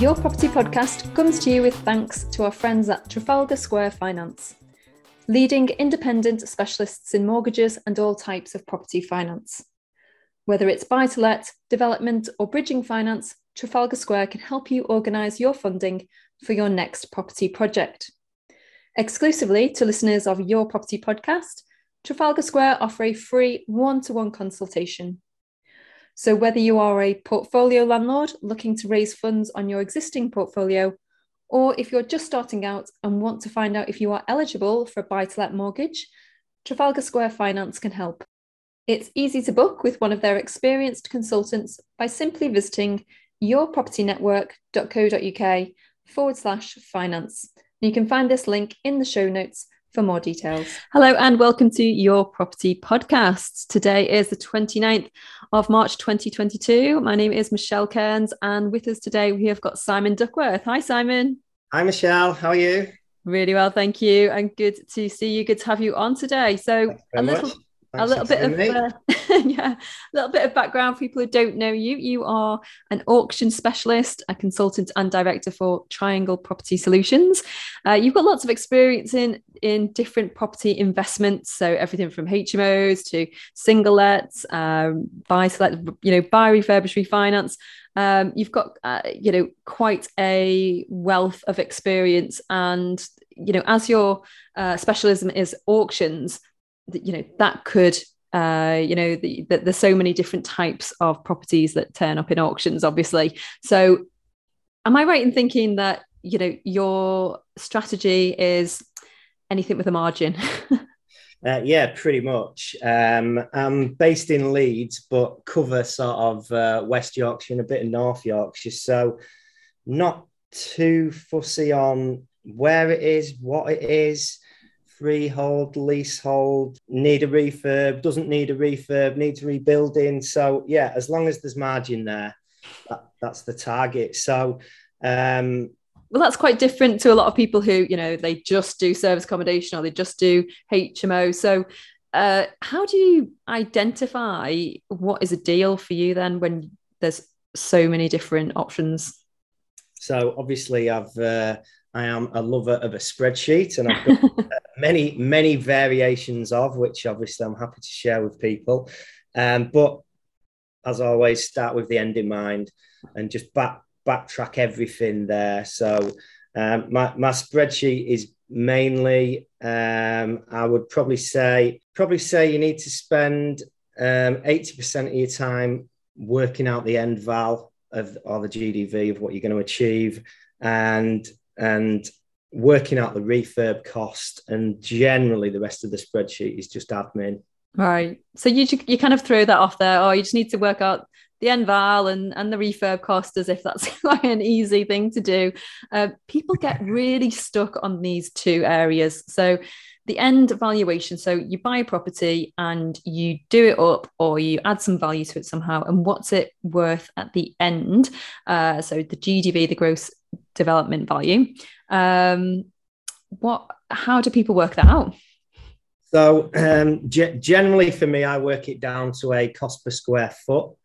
Your Property Podcast comes to you with thanks to our friends at Trafalgar Square Finance, leading independent specialists in mortgages and all types of property finance. Whether it's buy-to-let, development or bridging finance, Trafalgar Square can help you organise your funding for your next property project. Exclusively to listeners of Your Property Podcast, Trafalgar Square offer a free one-to-one consultation. So whether you are a portfolio landlord looking to raise funds on your existing portfolio, or if you're just starting out and want to find out if you are eligible for a buy-to-let mortgage, Trafalgar Square Finance can help. It's easy to book with one of their experienced consultants by simply visiting yourpropertynetwork.co.uk/finance. You can find this link in the show notes for more details. Hello and welcome to Your Property Podcast. Today is the 29th of March 2022. My name is Michelle Cairns, and with us today we have got Simon Duckworth. Hi, Simon. Hi, Michelle. How are you? Really well, thank you. And good to see you. Good to have you on today. So a little bit of background for people who don't know you. You are an auction specialist, a consultant and director for Triangle Property Solutions. You've got lots of experience in different property investments, so everything from HMOs to single lets, buy, refurbish, refinance. You've got quite a wealth of experience, and as your specialism is auctions, that could there's so many different types of properties that turn up in auctions, obviously. So am I right in thinking that your strategy is anything with a margin? Yeah, pretty much. I'm based in Leeds, but cover sort of West Yorkshire and a bit of North Yorkshire, so not too fussy on where it is, what it is. Freehold, leasehold, need a refurb, doesn't need a refurb, needs rebuilding. So yeah, as long as there's margin there, that's the target. So well, that's quite different to a lot of people who they just do service accommodation or they just do HMO. So how do you identify what is a deal for you then when there's so many different options? So obviously I am a lover of a spreadsheet, and I've got many variations of which obviously I'm happy to share with people. But as always, start with the end in mind and just backtrack everything there. So my spreadsheet is mainly, I would probably say you need to spend 80% of your time working out the end val of, or the GDV of what you're going to achieve, and working out the refurb cost, and generally the rest of the spreadsheet is just admin. Right. So you kind of throw that off there, or you just need to work out the NVAL and the refurb cost as if that's like an easy thing to do. People get really stuck on these two areas. So the end valuation. So you buy a property and you do it up, or you add some value to it somehow. And what's it worth at the end? So the GDV, the gross development value. How do people work that out? So generally for me, I work it down to a cost per square foot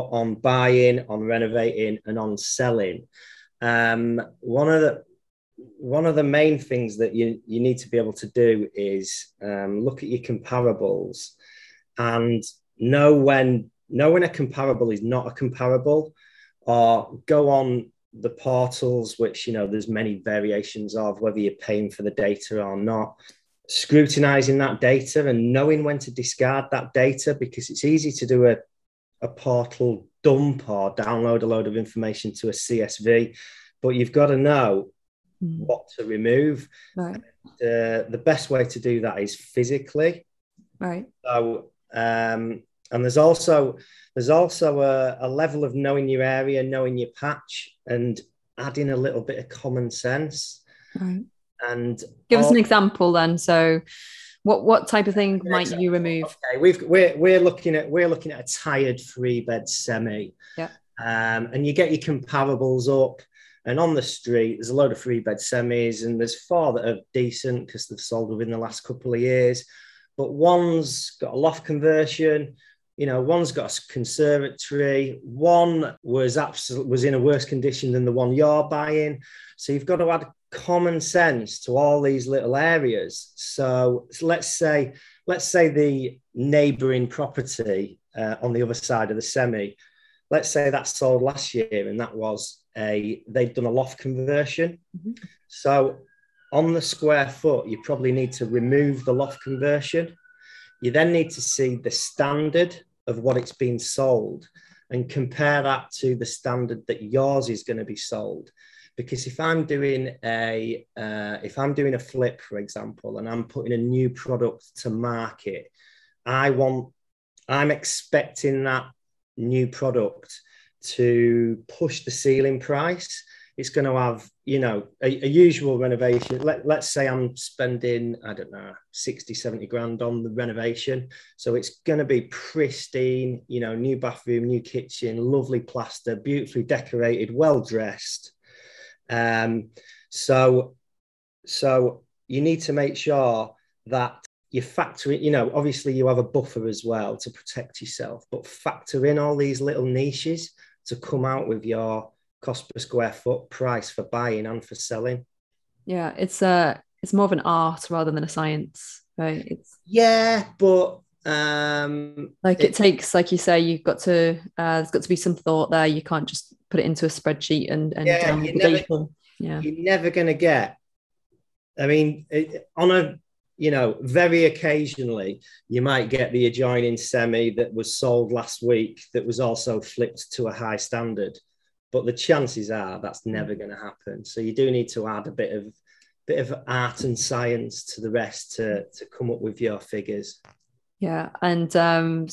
on buying, on renovating and on selling. One of the main things that you need to be able to do is look at your comparables and know when a comparable is not a comparable, or go on the portals, which, there's many variations of, whether you're paying for the data or not, scrutinizing that data and knowing when to discard that data, because it's easy to do a portal dump or download a load of information to a CSV, but you've got to know what to remove. Right. The best way to do that is physically. Right. So, and there's also a level of knowing your area, knowing your patch, and adding a little bit of common sense. Right. And give us an example then. So, what type of thing might you remove? Okay, we're looking at a tired 3-bed semi. Yeah. And you get your comparables up. And on the street, there's a load of three-bed semis, and there's four that are decent because they've sold within the last couple of years. But one's got a loft conversion, you know, one's got a conservatory, one was in a worse condition than the one you're buying. So you've got to add common sense to all these little areas. So let's say the neighbouring property on the other side of the semi, let's say that sold last year, and that was they've done a loft conversion. Mm-hmm. So on the square foot, you probably need to remove the loft conversion. You then need to see the standard of what it's been sold and compare that to the standard that yours is going to be sold. Because if I'm doing a flip, for example, and I'm putting a new product to market, I'm expecting that new product to push the ceiling price. It's going to have, you know, a usual renovation. Let's say I'm spending, I don't know, 60, 70 grand on the renovation. So it's going to be pristine, you know, new bathroom, new kitchen, lovely plaster, beautifully decorated, well-dressed. So you need to make sure that you factor in, you know, obviously you have a buffer as well to protect yourself, but factor in all these little niches to come out with your cost per square foot, price for buying and for selling. Yeah, it's more of an art rather than a science, right? It takes, like you say, you've got to there's got to be some thought there. You can't just put it into a spreadsheet and you're never going to get. I mean, very occasionally you might get the adjoining semi that was sold last week that was also flipped to a high standard. But the chances are that's never going to happen. So you do need to add a bit of art and science to the rest to come up with your figures. Yeah, and do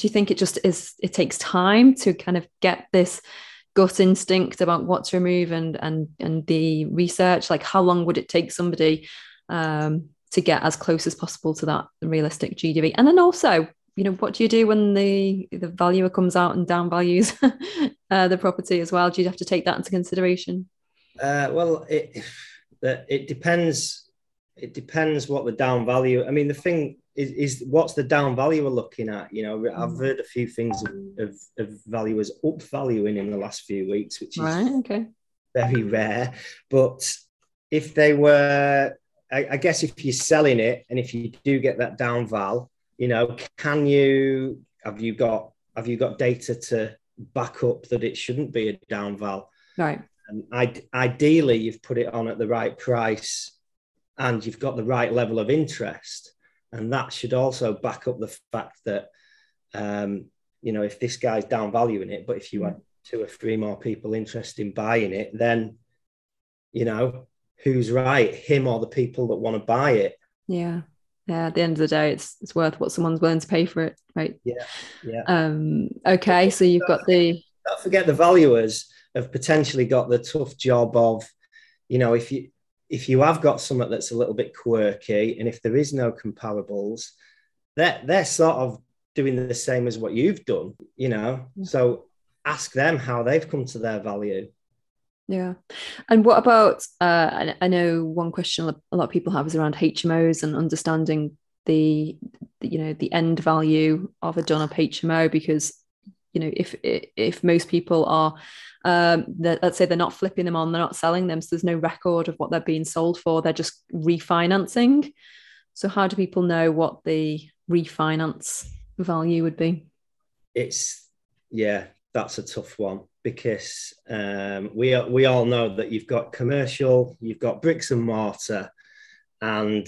you think it just is? It takes time to kind of get this gut instinct about what to remove and the research. Like, how long would it take somebody to get as close as possible to that realistic GDV? And then also, you know, what do you do when the valuer comes out and down values the property as well? Do you have to take that into consideration? It depends. It depends what the down value. I mean, the thing is what's the down valuer looking at? You know, I've heard a few things of valuers up valuing in the last few weeks, which is very rare. But if they were, I guess, if you're selling it and if you do get that down val, you know, have you got data to back up that it shouldn't be a down val? Right. And ideally, you've put it on at the right price, and you've got the right level of interest, and that should also back up the fact that, you know, if this guy's down valuing it, but if you had two or three more people interested in buying it, then, you know, who's right, him or the people that want to buy it? Yeah. Yeah, at the end of the day, it's worth what someone's willing to pay for it, right? Yeah. Okay, so you've got the... Don't forget the valuers have potentially got the tough job of, you know, if you have got something that's a little bit quirky and if there is no comparables, they're sort of doing the same as what you've done, you know? Yeah. So ask them how they've come to their value. Yeah. And what about, I know one question a lot of people have is around HMOs and understanding the end value of a done-up HMO, because, you know, if most people are, let's say they're not flipping them on, they're not selling them, so there's no record of what they're being sold for, they're just refinancing. So how do people know what the refinance value would be? That's a tough one, because we all know that you've got commercial, you've got bricks and mortar, and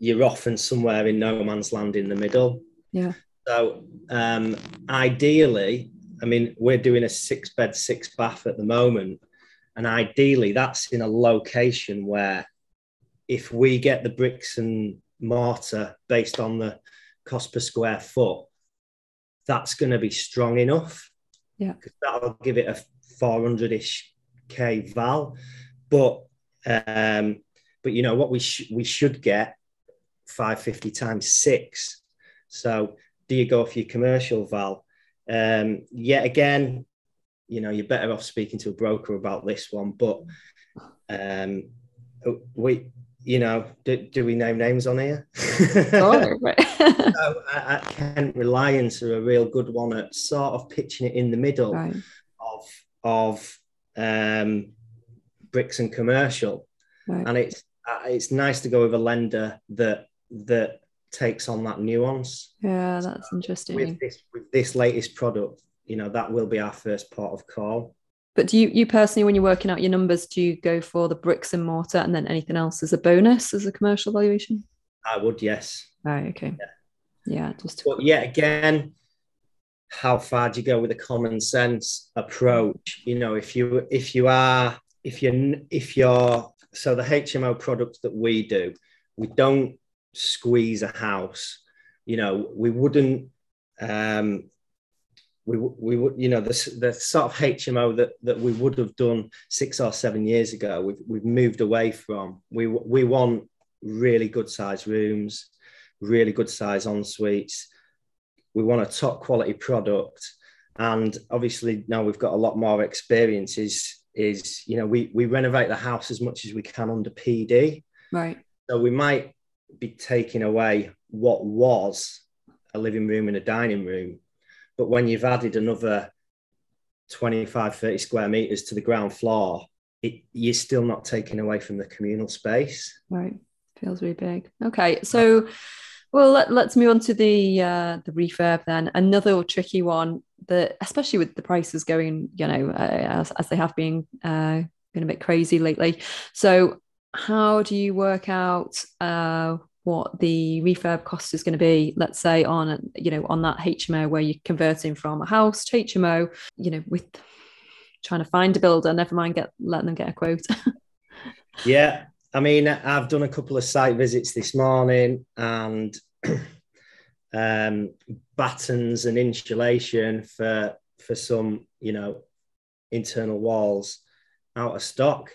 you're often somewhere in no man's land in the middle. Yeah. So ideally, I mean, we're doing a 6-bed, 6-bath at the moment, and ideally that's in a location where if we get the bricks and mortar based on the cost per square foot, that's going to be strong enough. Yeah, because that'll give it a 400-ish K val, but you know what, we should get 550 times 6. So do you go for your commercial val? Yet again, you know, you're better off speaking to a broker about this one. But we, you know, do we name names on here? Oh, right. So Kent Reliance are a real good one at sort of pitching it in the middle, right, of bricks and commercial, right, and it's nice to go with a lender that takes on that nuance. Yeah, that's so interesting. With this latest product, you know, that will be our first port of call. But do you personally, when you're working out your numbers, do you go for the bricks and mortar and then anything else as a bonus as a commercial valuation? I would, yes. Right, okay. Yeah, just to... But yet again, how far do you go with a common sense approach? You know, if you're so the HMO products that we do, we don't squeeze a house. You know, we wouldn't we would, you know, the sort of HMO that we would have done 6 or 7 years ago, we've moved away from. We want really good size rooms, really good size en suites. We want a top quality product, and obviously now we've got a lot more experience. Is you know, we renovate the house as much as we can under PD, right? So we might be taking away what was a living room and a dining room, but when you've added another 25-30 square meters to the ground floor, you're still not taking away from the communal space. Right, feels really big. Okay, so well, let's move on to the refurb then. Another tricky one, that especially with the prices going, you know, as they have been a bit crazy lately. So how do you work out what the refurb cost is going to be, let's say on, you know, on that HMO where you're converting from a house to HMO, you know, with trying to find a builder, never mind letting them get a quote? Yeah, I mean, I've done a couple of site visits this morning, and battens and insulation for some, you know, internal walls out of stock.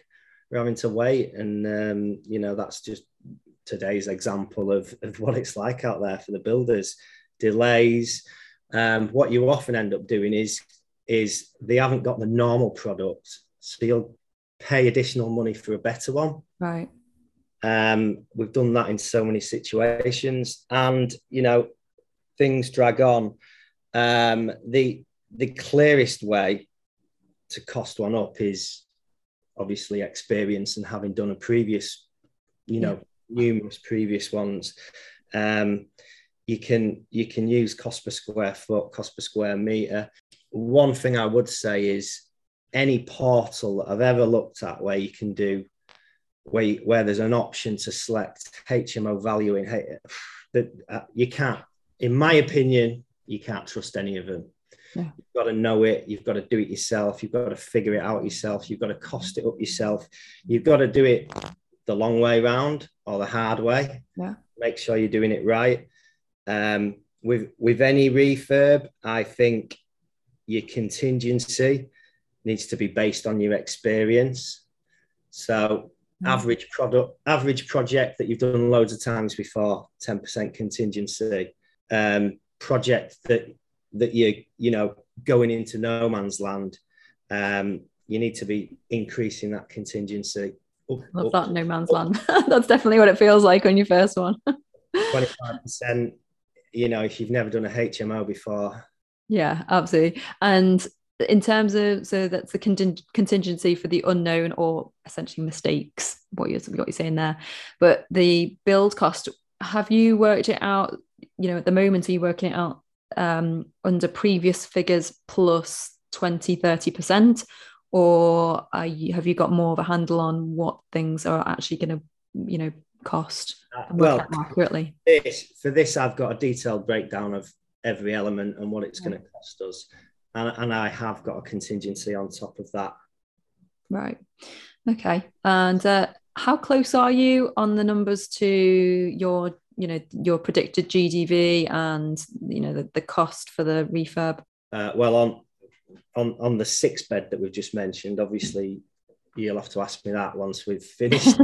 We're having to wait, and you know, that's just today's example of what it's like out there for the builders. Delays. What you often end up doing is they haven't got the normal product, so you'll pay additional money for a better one. Right. We've done that in so many situations, and you know, things drag on. The clearest way to cost one up is obviously experience and having done a previous, you know, numerous previous ones. You can use cost per square foot, cost per square meter. One thing I would say is any portal that I've ever looked at where you can do where there's an option to select HMO valuing, you can't. In my opinion, you can't trust any of them. Yeah. You've got to know it. You've got to do it yourself. You've got to figure it out yourself. You've got to cost it up yourself. You've got to do it the long way round or the hard way. Yeah. Make sure you're doing it right. With any refurb, I think your contingency needs to be based on your experience. So average project that you've done loads of times before, 10% contingency. Project that you know, going into no man's land, you need to be increasing that contingency. Love that no man's land. That's definitely what it feels like on your first one. 25%, you know, if you've never done a HMO before. Yeah, absolutely. And in terms of, so that's the contingency for the unknown or essentially mistakes, what you're saying there. But the build cost, have you worked it out? You know, at the moment, are you working it out under previous figures plus 20-30%, or have you got more of a handle on what things are actually going to, you know, cost? Well, accurately. For this, I've got a detailed breakdown of every element and what it's going to cost us. And I have got a contingency on top of that. Right. Okay. And how close are you on the numbers to your, you know, your predicted GDV and, you know, the cost for the refurb? Well, on the 6 bed that we've just mentioned, obviously you'll have to ask me that once we've finished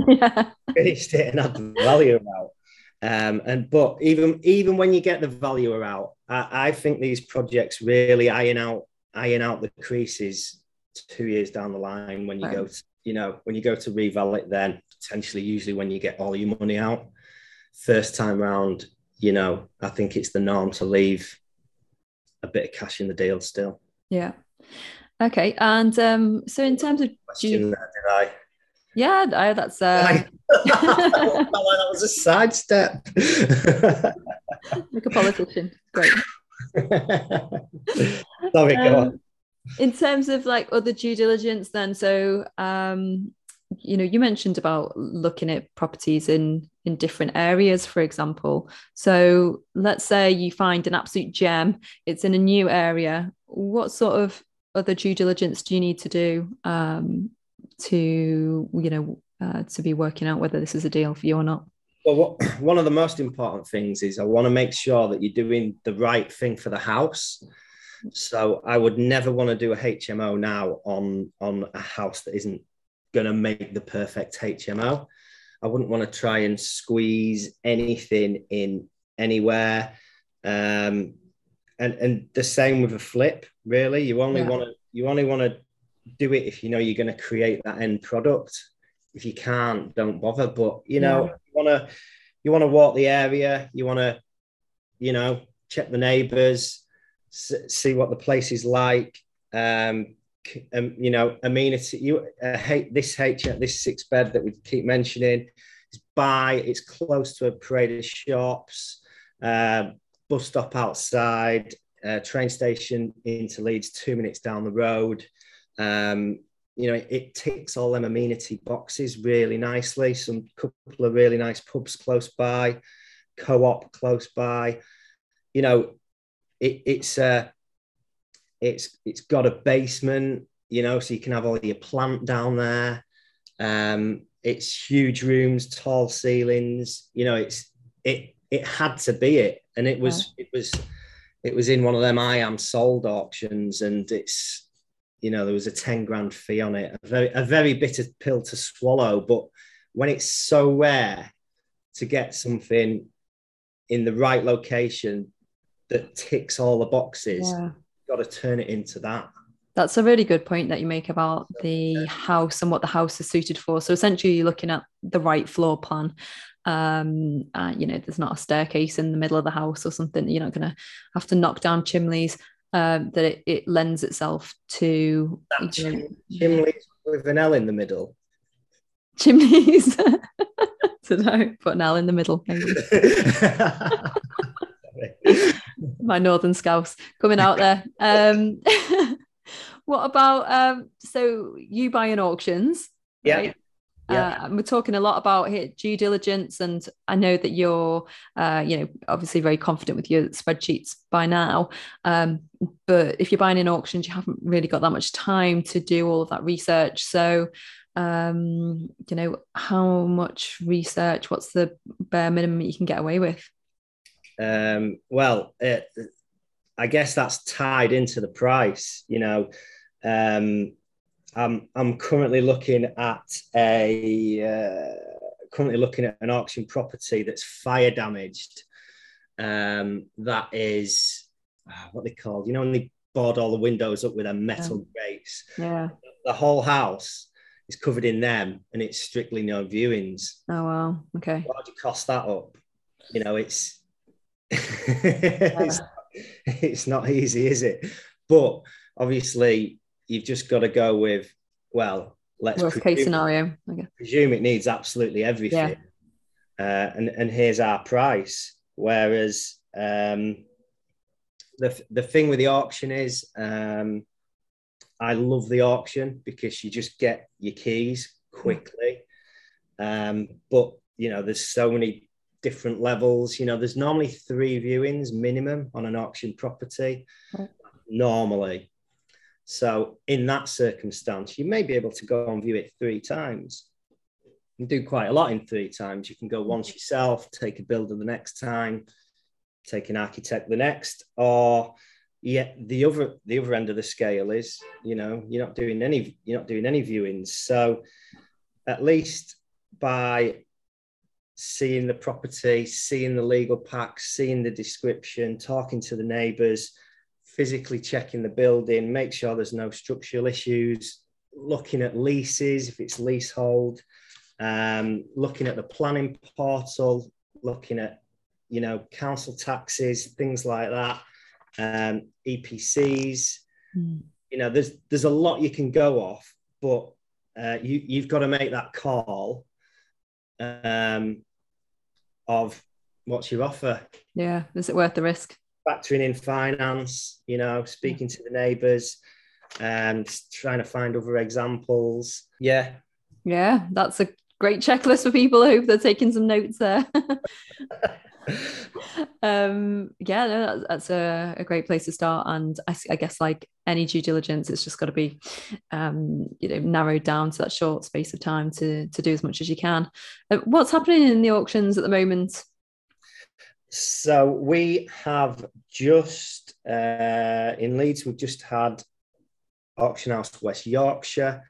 finished it and had the valuer out. But even when you get the valuer out, I think these projects really iron out iron out the creases 2 years down the line when you go to, you know, when you go to reval it, then potentially usually when you get all your money out. First time round, you know, I think it's the norm to leave a bit of cash in the deal still. Yeah. Okay. And so in terms of... Yeah, no, that's... that was a sidestep. Like a politician. Great. Sorry, go on. In terms of like other due diligence then, so, you know, you mentioned about looking at properties in different areas, for example. So let's say you find an absolute gem, it's in a new area. What sort of other due diligence do you need to do to, you know, to be working out whether this is a deal for you or not? Well, one of the most important things is I want to make sure that you're doing the right thing for the house. So I would never want to do a HMO now on a house that isn't going to make the perfect HMO. I wouldn't want to try and squeeze anything in anywhere. And the same with a flip, really. You only want to do it if you know you're going to create that end product. If you can't, don't bother. But, you know, you want to walk the area. You want to, you know, check the neighbours, see what the place is like. You know, amenity. This 6-bed that we keep mentioning is by. It's close to a parade of shops, bus stop outside, train station into Leeds, 2 minutes down the road. You know, it ticks all them amenity boxes really nicely. Some couple of really nice pubs close by, Co-op close by. You know, it's got a basement, you know, so you can have all your plant down there. It's huge rooms, tall ceilings. You know, it had to be it, and it was in one of them I am sold auctions, and it's. You know, there was a 10 grand fee on it, a very bitter pill to swallow. But when it's so rare to get something in the right location that ticks all the boxes, you've got to turn it into that. That's a really good point that you make about the house and what the house is suited for. So essentially you're looking at the right floor plan. You know, there's not a staircase in the middle of the house or something. You're not going to have to knock down chimneys. That it lends itself to chimneys with an L in the middle. Chimneys, so no, put an L in the middle. My northern scouse coming out there. What about so you buying auctions? Yeah. Right? Yeah. We're talking a lot about here due diligence, and I know that you're, you know, obviously very confident with your spreadsheets by now. But if you're buying in auctions, you haven't really got that much time to do all of that research. So, you know, how much research? What's the bare minimum you can get away with? Well, I guess that's tied into the price. You know. I'm currently looking at an auction property that's fire damaged. That is what they called, you know, when they board all the windows up with their metal grates. Yeah. The whole house is covered in them, and it's strictly no viewings. Oh wow. Okay. Why'd you cost that up? You know, it's it's not easy, is it? But obviously. You've just got to go with, well, let's worst case scenario. Okay. Presume it needs absolutely everything, and here's our price. Whereas the thing with the auction is, I love the auction because you just get your keys quickly. But you know, there's so many different levels. You know, there's normally 3 viewings minimum on an auction property, normally. So in that circumstance, you may be able to go and view it 3 times. You can do quite a lot in 3 times. You can go once yourself, take a builder the next time, take an architect the next, or the other end of the scale is, you know, you're not doing any viewings. So at least by seeing the property, seeing the legal pack, seeing the description, talking to the neighbours, physically checking the building, make sure there's no structural issues, looking at leases, if it's leasehold, looking at the planning portal, looking at, you know, council taxes, things like that, EPCs. Mm. You know, there's a lot you can go off, but you've got to make that call of what's your offer. Yeah, is it worth the risk? Factoring in finance, you know, speaking to the neighbours and trying to find other examples. Yeah. Yeah, that's a great checklist for people. I hope they're taking some notes there. Yeah, no, that's a great place to start. And I guess, like any due diligence, it's just got to be you know, narrowed down to that short space of time to do as much as you can. What's happening in the auctions at the moment? So we have just in Leeds, we've just had Auction House West Yorkshire.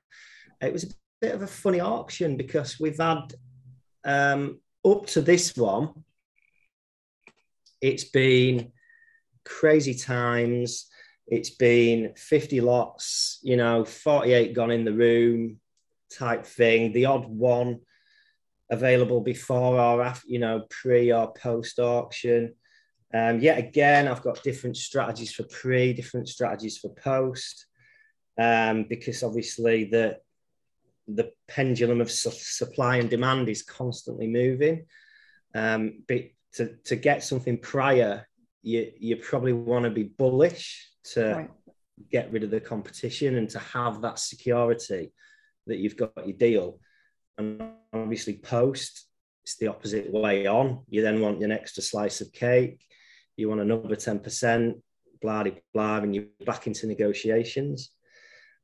It was a bit of a funny auction because we've had up to this one, it's been crazy times. It's been 50 lots, you know, 48 gone in the room type thing. The odd one available before or after, you know, pre or post auction. Yet again, I've got different strategies for pre, different strategies for post, because obviously the pendulum of supply and demand is constantly moving. But to get something prior, you probably want to be bullish to get rid of the competition and to have that security that you've got your deal. And obviously post, it's the opposite way on. You then want your extra slice of cake. You want another 10%, blah, blah, blah, and you're back into negotiations.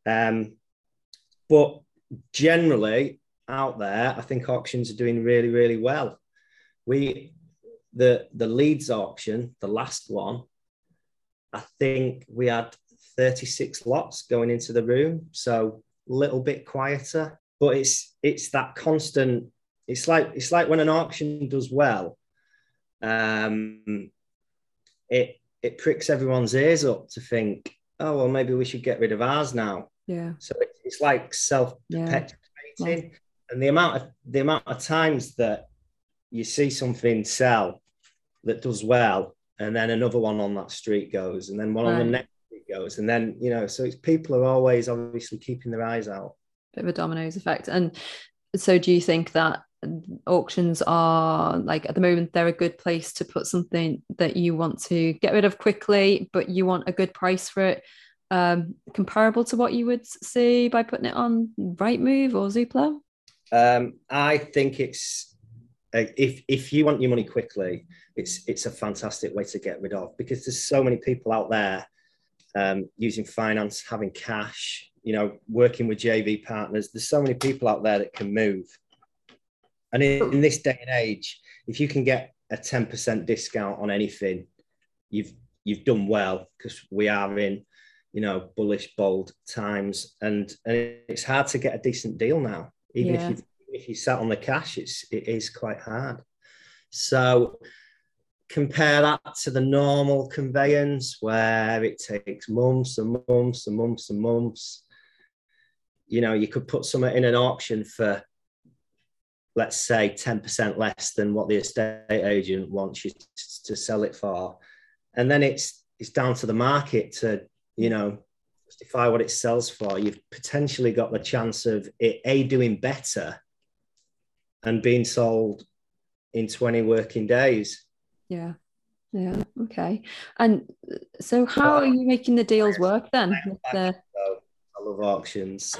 But generally out there, I think auctions are doing really, really well. The Leeds auction, the last one, I think we had 36 lots going into the room, so a little bit quieter. But it's that constant. It's like when an auction does well, it pricks everyone's ears up to think, oh well, maybe we should get rid of ours now. Yeah. So it's like self-perpetuating, and the amount of times that you see something sell that does well, and then another one on that street goes, and then one on the next street goes, and then, you know, so it's, people are always obviously keeping their eyes out. Bit of a dominoes effect. And so do you think that auctions are, like, at the moment, they're a good place to put something that you want to get rid of quickly, but you want a good price for it, comparable to what you would see by putting it on Rightmove or Zoopla? I think it's, if you want your money quickly, it's a fantastic way to get rid of, because there's so many people out there using finance, having cash, you know, working with JV partners. There's so many people out there that can move. And in this day and age, if you can get a 10% discount on anything, you've done well, because we are in, you know, bullish, bold times, and it's hard to get a decent deal now, even if you sat on the cash, it is quite hard. So compare that to the normal conveyance, where it takes months and months and months and months. You know, you could put something in an auction for, let's say, 10% less than what the estate agent wants you to sell it for, and then it's down to the market to, you know, justify what it sells for. You've potentially got the chance of it doing better and being sold in 20 working days. Yeah. Yeah. Okay. And so how are you making the deals work then? I love auctions.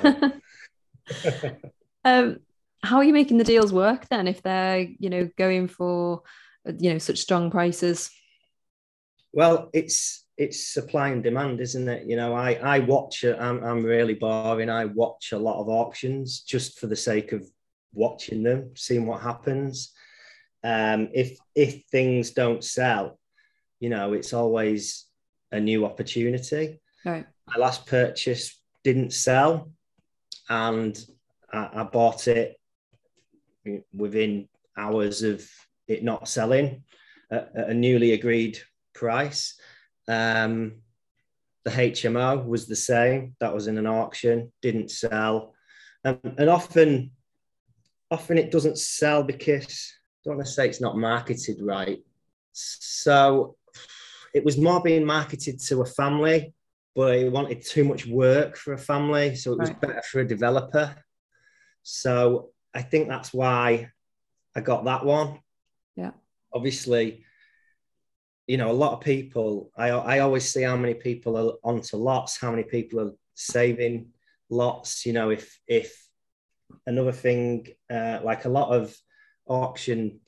So. How are you making the deals work then, if they're, you know, going for, you know, such strong prices? Well, it's supply and demand, isn't it? You know, I watch, I'm really boring. I watch a lot of auctions just for the sake of watching them, seeing what happens. If things don't sell, you know, it's always a new opportunity. Right. My last purchase didn't sell, and I bought it within hours of it not selling at a newly agreed price. The HMO was the same. That was in an auction, didn't sell. And often it doesn't sell because, I don't want to say it's not marketed right. So it was more being marketed to a family, but it wanted too much work for a family. So it was better for a developer. So I think that's why I got that one. Yeah. Obviously, you know, a lot of people, I always see how many people are onto lots, how many people are saving lots. You know, if another thing, like a lot of auction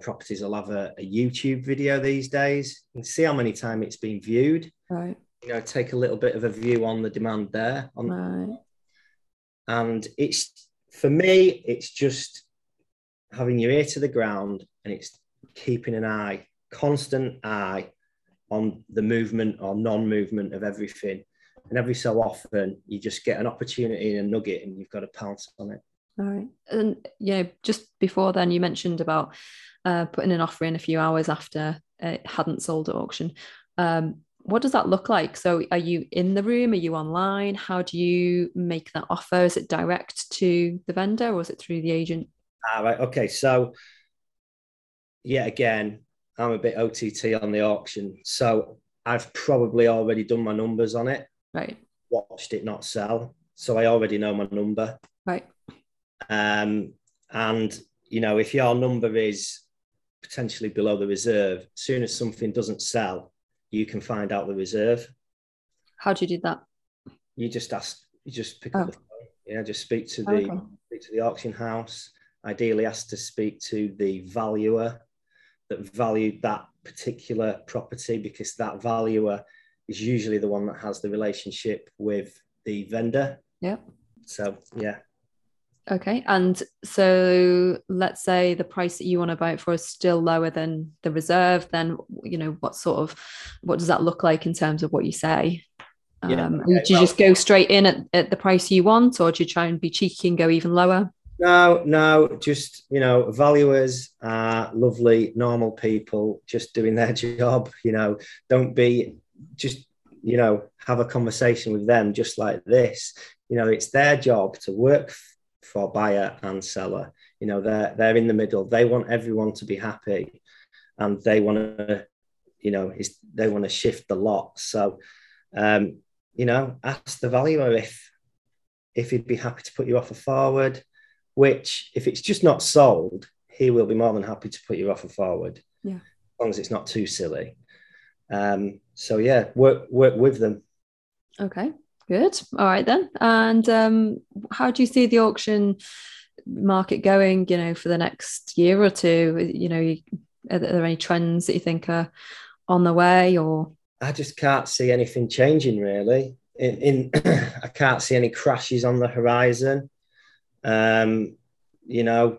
properties, will have a YouTube video these days. You can see how many times it's been viewed. Right. You know, take a little bit of a view on the demand there. Right. And it's, for me, it's just having your ear to the ground, and it's keeping an eye, constant eye on the movement or non-movement of everything. And every so often you just get an opportunity and a nugget, and you've got to pounce on it. All right. And yeah, just before then you mentioned about putting an offer in a few hours after it hadn't sold at auction. What does that look like? So are you in the room? Are you online? How do you make that offer? Is it direct to the vendor, or is it through the agent? All right. Okay. So yet again, I'm a bit OTT on the auction. So I've probably already done my numbers on it. Right. Watched it not sell. So I already know my number. Right. And, you know, if your number is potentially below the reserve, as soon as something doesn't sell, you can find out the reserve. How do you do that? You just ask, you just pick up the phone. Yeah, just speak to the, speak to the auction house. Ideally ask to speak to the valuer that valued that particular property, because that valuer is usually the one that has the relationship with the vendor. Yeah. So, yeah. Okay. And so let's say the price that you want to buy it for is still lower than the reserve. Then, you know, what sort of, what does that look like in terms of what you say? Yeah, okay. Do you just go straight in at the price you want, or do you try and be cheeky and go even lower? No, just, you know, valuers are lovely, normal people just doing their job. You know, don't be, just, you know, have a conversation with them just like this. You know, it's their job to work for buyer and seller. You know, they're in the middle. They want everyone to be happy, and they want to, you know, they want to shift the lot. So, you know, ask the valuer if he'd be happy to put your offer forward, which if it's just not sold, he will be more than happy to put your offer forward. Yeah. As long as it's not too silly. So yeah, work with them. Okay, good. All right then. And how do you see the auction market going, you know, for the next year or two? You know, are there any trends that you think are on the way, or? I just can't see anything changing really. I can't see any crashes on the horizon. You know,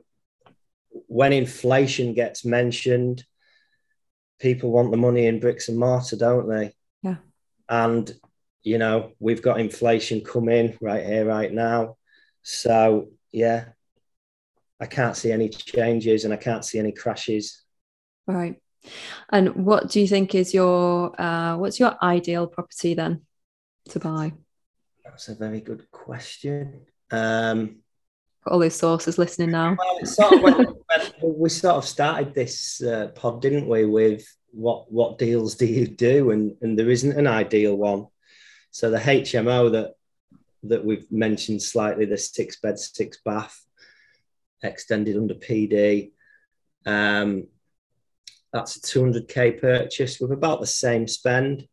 when inflation gets mentioned, people want the money in bricks and mortar, don't they? Yeah. And, you know, we've got inflation coming right here, right now. So, yeah, I can't see any changes, and I can't see any crashes. Right. And what do you think is your, what's your ideal property then to buy? That's a very good question. All those sources listening now. Well, it's sort of we sort of started this pod, didn't we, with what deals do you do, and there isn't an ideal one. So the HMO that we've mentioned slightly, the 6-bed, 6-bath, extended under PD, that's a 200k purchase with about the same spend.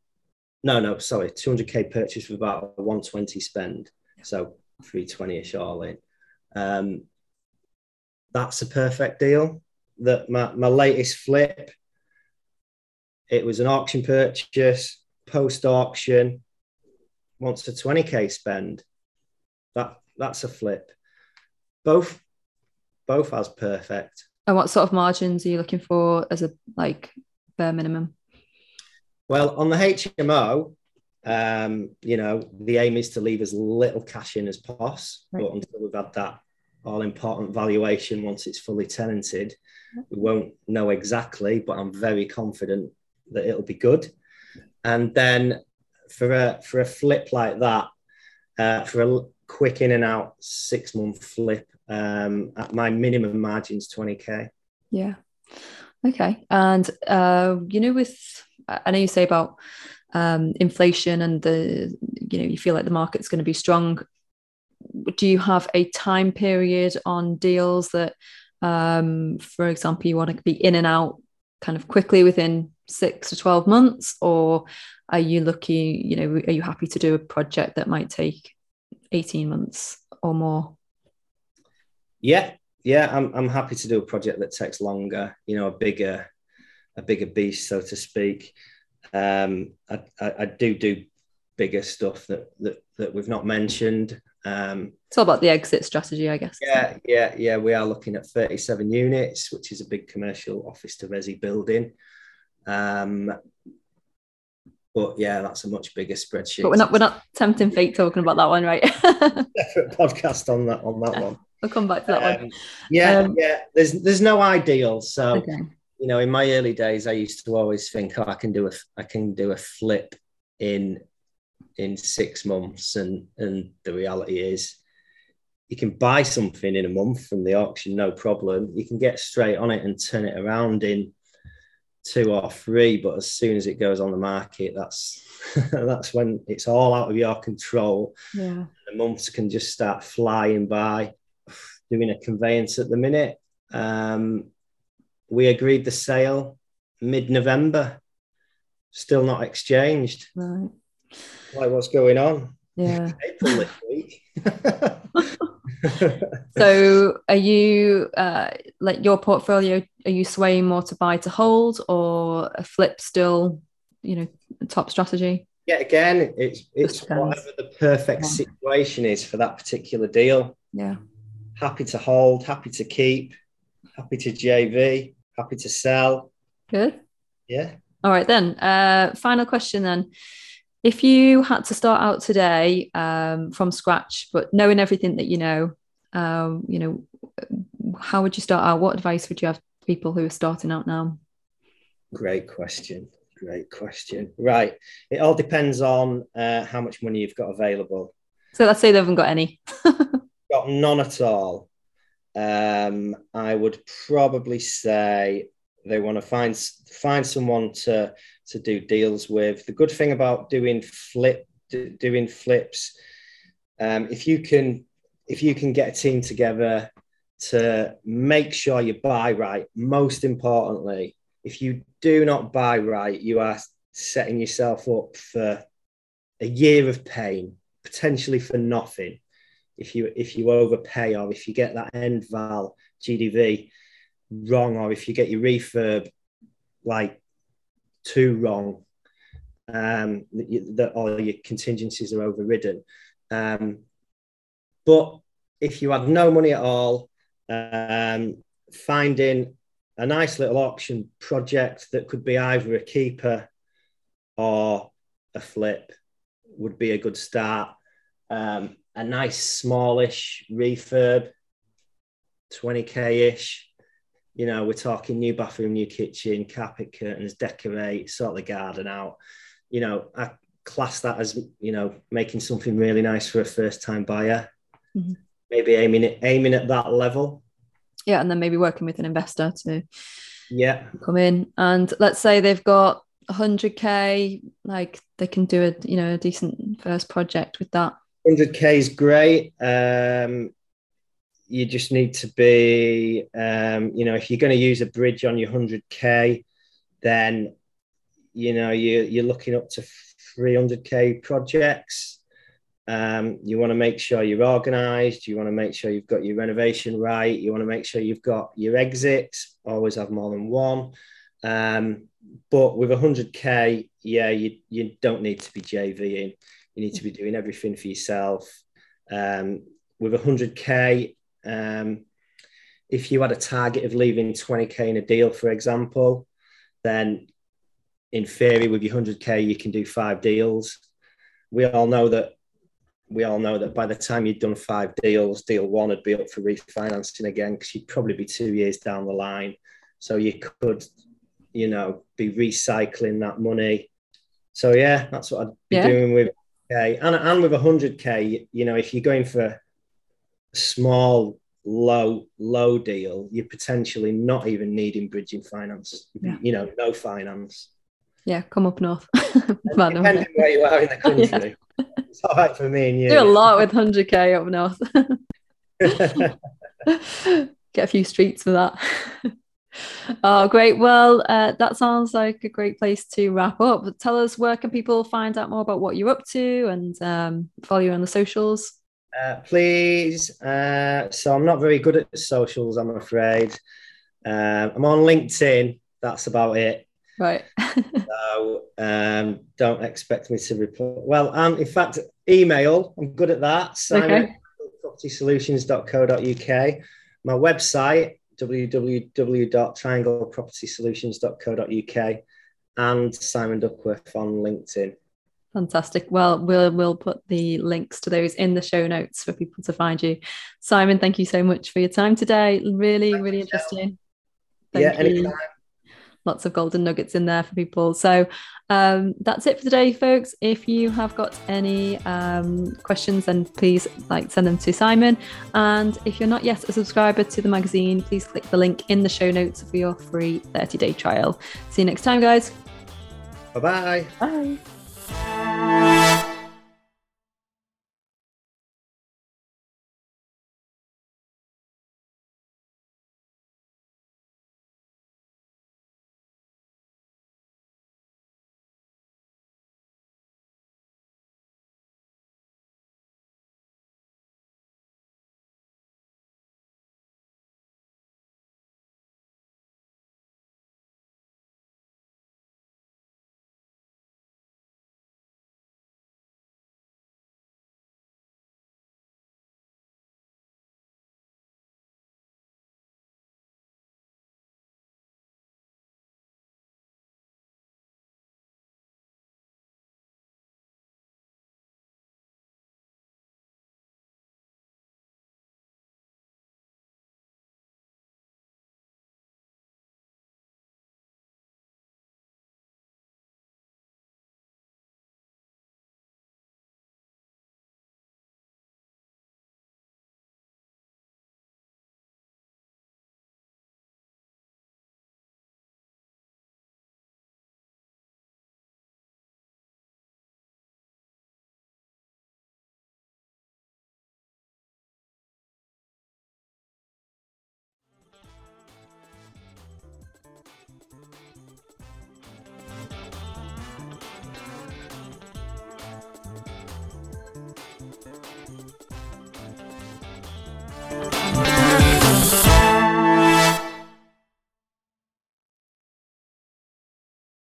No, sorry, 200k purchase with about a 120 spend, so 320-ish all in. That's a perfect deal. That my latest flip, it was an auction purchase, post auction, wants a 20k spend. That's a flip. Both as perfect. And what sort of margins are you looking for as a like bare minimum? Well, on the HMO, you know, the aim is to leave as little cash in as possible, but until we've had that all important valuation, once it's fully tenanted, we won't know exactly, but I'm very confident that it'll be good. And then for a flip like that, for a quick in and out 6 month flip, at my minimum margin's 20k. Yeah. Okay. And you know, with, I know you say about inflation and the, you know, you feel like the market's going to be strong. Do you have a time period on deals that, for example, you want to be in and out kind of quickly within 6 to 12 months, or are you looking, you know, are you happy to do a project that might take 18 months or more? Yeah, I'm happy to do a project that takes longer, you know, a bigger beast, so to speak. I do bigger stuff that we've not mentioned. It's all about the exit strategy, I guess. Yeah. We are looking at 37 units, which is a big commercial office to resi building. But yeah, that's a much bigger spreadsheet. But we're not tempting fate talking about that one, right? Separate podcast on that one. We'll come back to that one. Yeah. There's no ideal. So okay. You know, in my early days, I used to always think, oh, I can do a flip in 6 months, and the reality is, you can buy something in a month from the auction, no problem. You can get straight on it and turn it around in 2 or 3, but as soon as it goes on the market, that's that's when it's all out of your control. Yeah, the months can just start flying by. Doing a conveyance at the minute, we agreed the sale mid-November, still not exchanged. Right. Like, what's going on? Yeah. April this week. So are you, like your portfolio, are you swaying more to buy to hold, or a flip still, you know, top strategy? Yeah, again, it's whatever the perfect situation is for that particular deal. Yeah. Happy to hold, happy to keep, happy to JV, happy to sell. Good. Yeah. All right then. Final question then. If you had to start out today from scratch, but knowing everything that you know, how would you start out? What advice would you have to people who are starting out now? Great question. Right. It all depends on how much money you've got available. So let's say they haven't got any. Got none at all. I would probably say they want to find someone to do deals with. The good thing about doing flips, if you can get a team together to make sure you buy right. Most importantly, if you do not buy right, you are setting yourself up for a year of pain, potentially for nothing. If you overpay, or if you get that end val GDV wrong, or if you get your refurb like too wrong, that all your contingencies are overridden. But if you had no money at all, finding a nice little auction project that could be either a keeper or a flip would be a good start. A nice smallish refurb, 20k-ish. You know, we're talking new bathroom, new kitchen, carpet curtains, decorate, sort the garden out. You know, I class that as, you know, making something really nice for a first-time buyer. Mm-hmm. Maybe aiming at that level. Yeah, and then maybe working with an investor to come in. And let's say they've got 100k, like they can do a, you know, a decent first project with that. 100k is great. You just need to be, you know, if you're going to use a bridge on your 100k, then, you know, you're looking up to 300k projects. You want to make sure you're organised. You want to make sure you've got your renovation right. You want to make sure you've got your exits. Always have more than one. But with 100k, yeah, you don't need to be JVing. You need to be doing everything for yourself. With 100k, if you had a target of leaving 20k in a deal, for example, then in theory, with your 100k, you can do 5 deals. We all know that by the time you'd done 5 deals, deal 1 would be up for refinancing again, because you'd probably be 2 years down the line. So you could, you know, be recycling that money So yeah, that's what I'd be doing with K. And with 100K, you know, if you're going for small, low deal, you're potentially not even needing bridging finance, you know, no finance. Yeah, come up north. Depending on where you are in the country. Yeah. It's all right for me and you. Do a lot with 100K up north. Get a few streets for that. Oh, great. Well, that sounds like a great place to wrap up. Tell us, where can people find out more about what you're up to and follow you on the socials? Please. So I'm not very good at socials, I'm afraid. I'm on LinkedIn. That's about it. Right. So don't expect me to report. Well, in fact, email. I'm good at that. Simon@propertysolutions.co.uk. My website, www.trianglepropertysolutions.co.uk, and Simon Duckworth on LinkedIn. Fantastic. Well, we'll put the links to those in the show notes for people to find you. Simon, thank you so much for your time today. Really interesting. Anytime. Lots of golden nuggets in there for people. So that's it for today, folks. If you have got any questions, then please send them to Simon. And if you're not yet a subscriber to the magazine, please click the link in the show notes for your free 30-day trial. See you next time, guys. Bye-bye. Bye.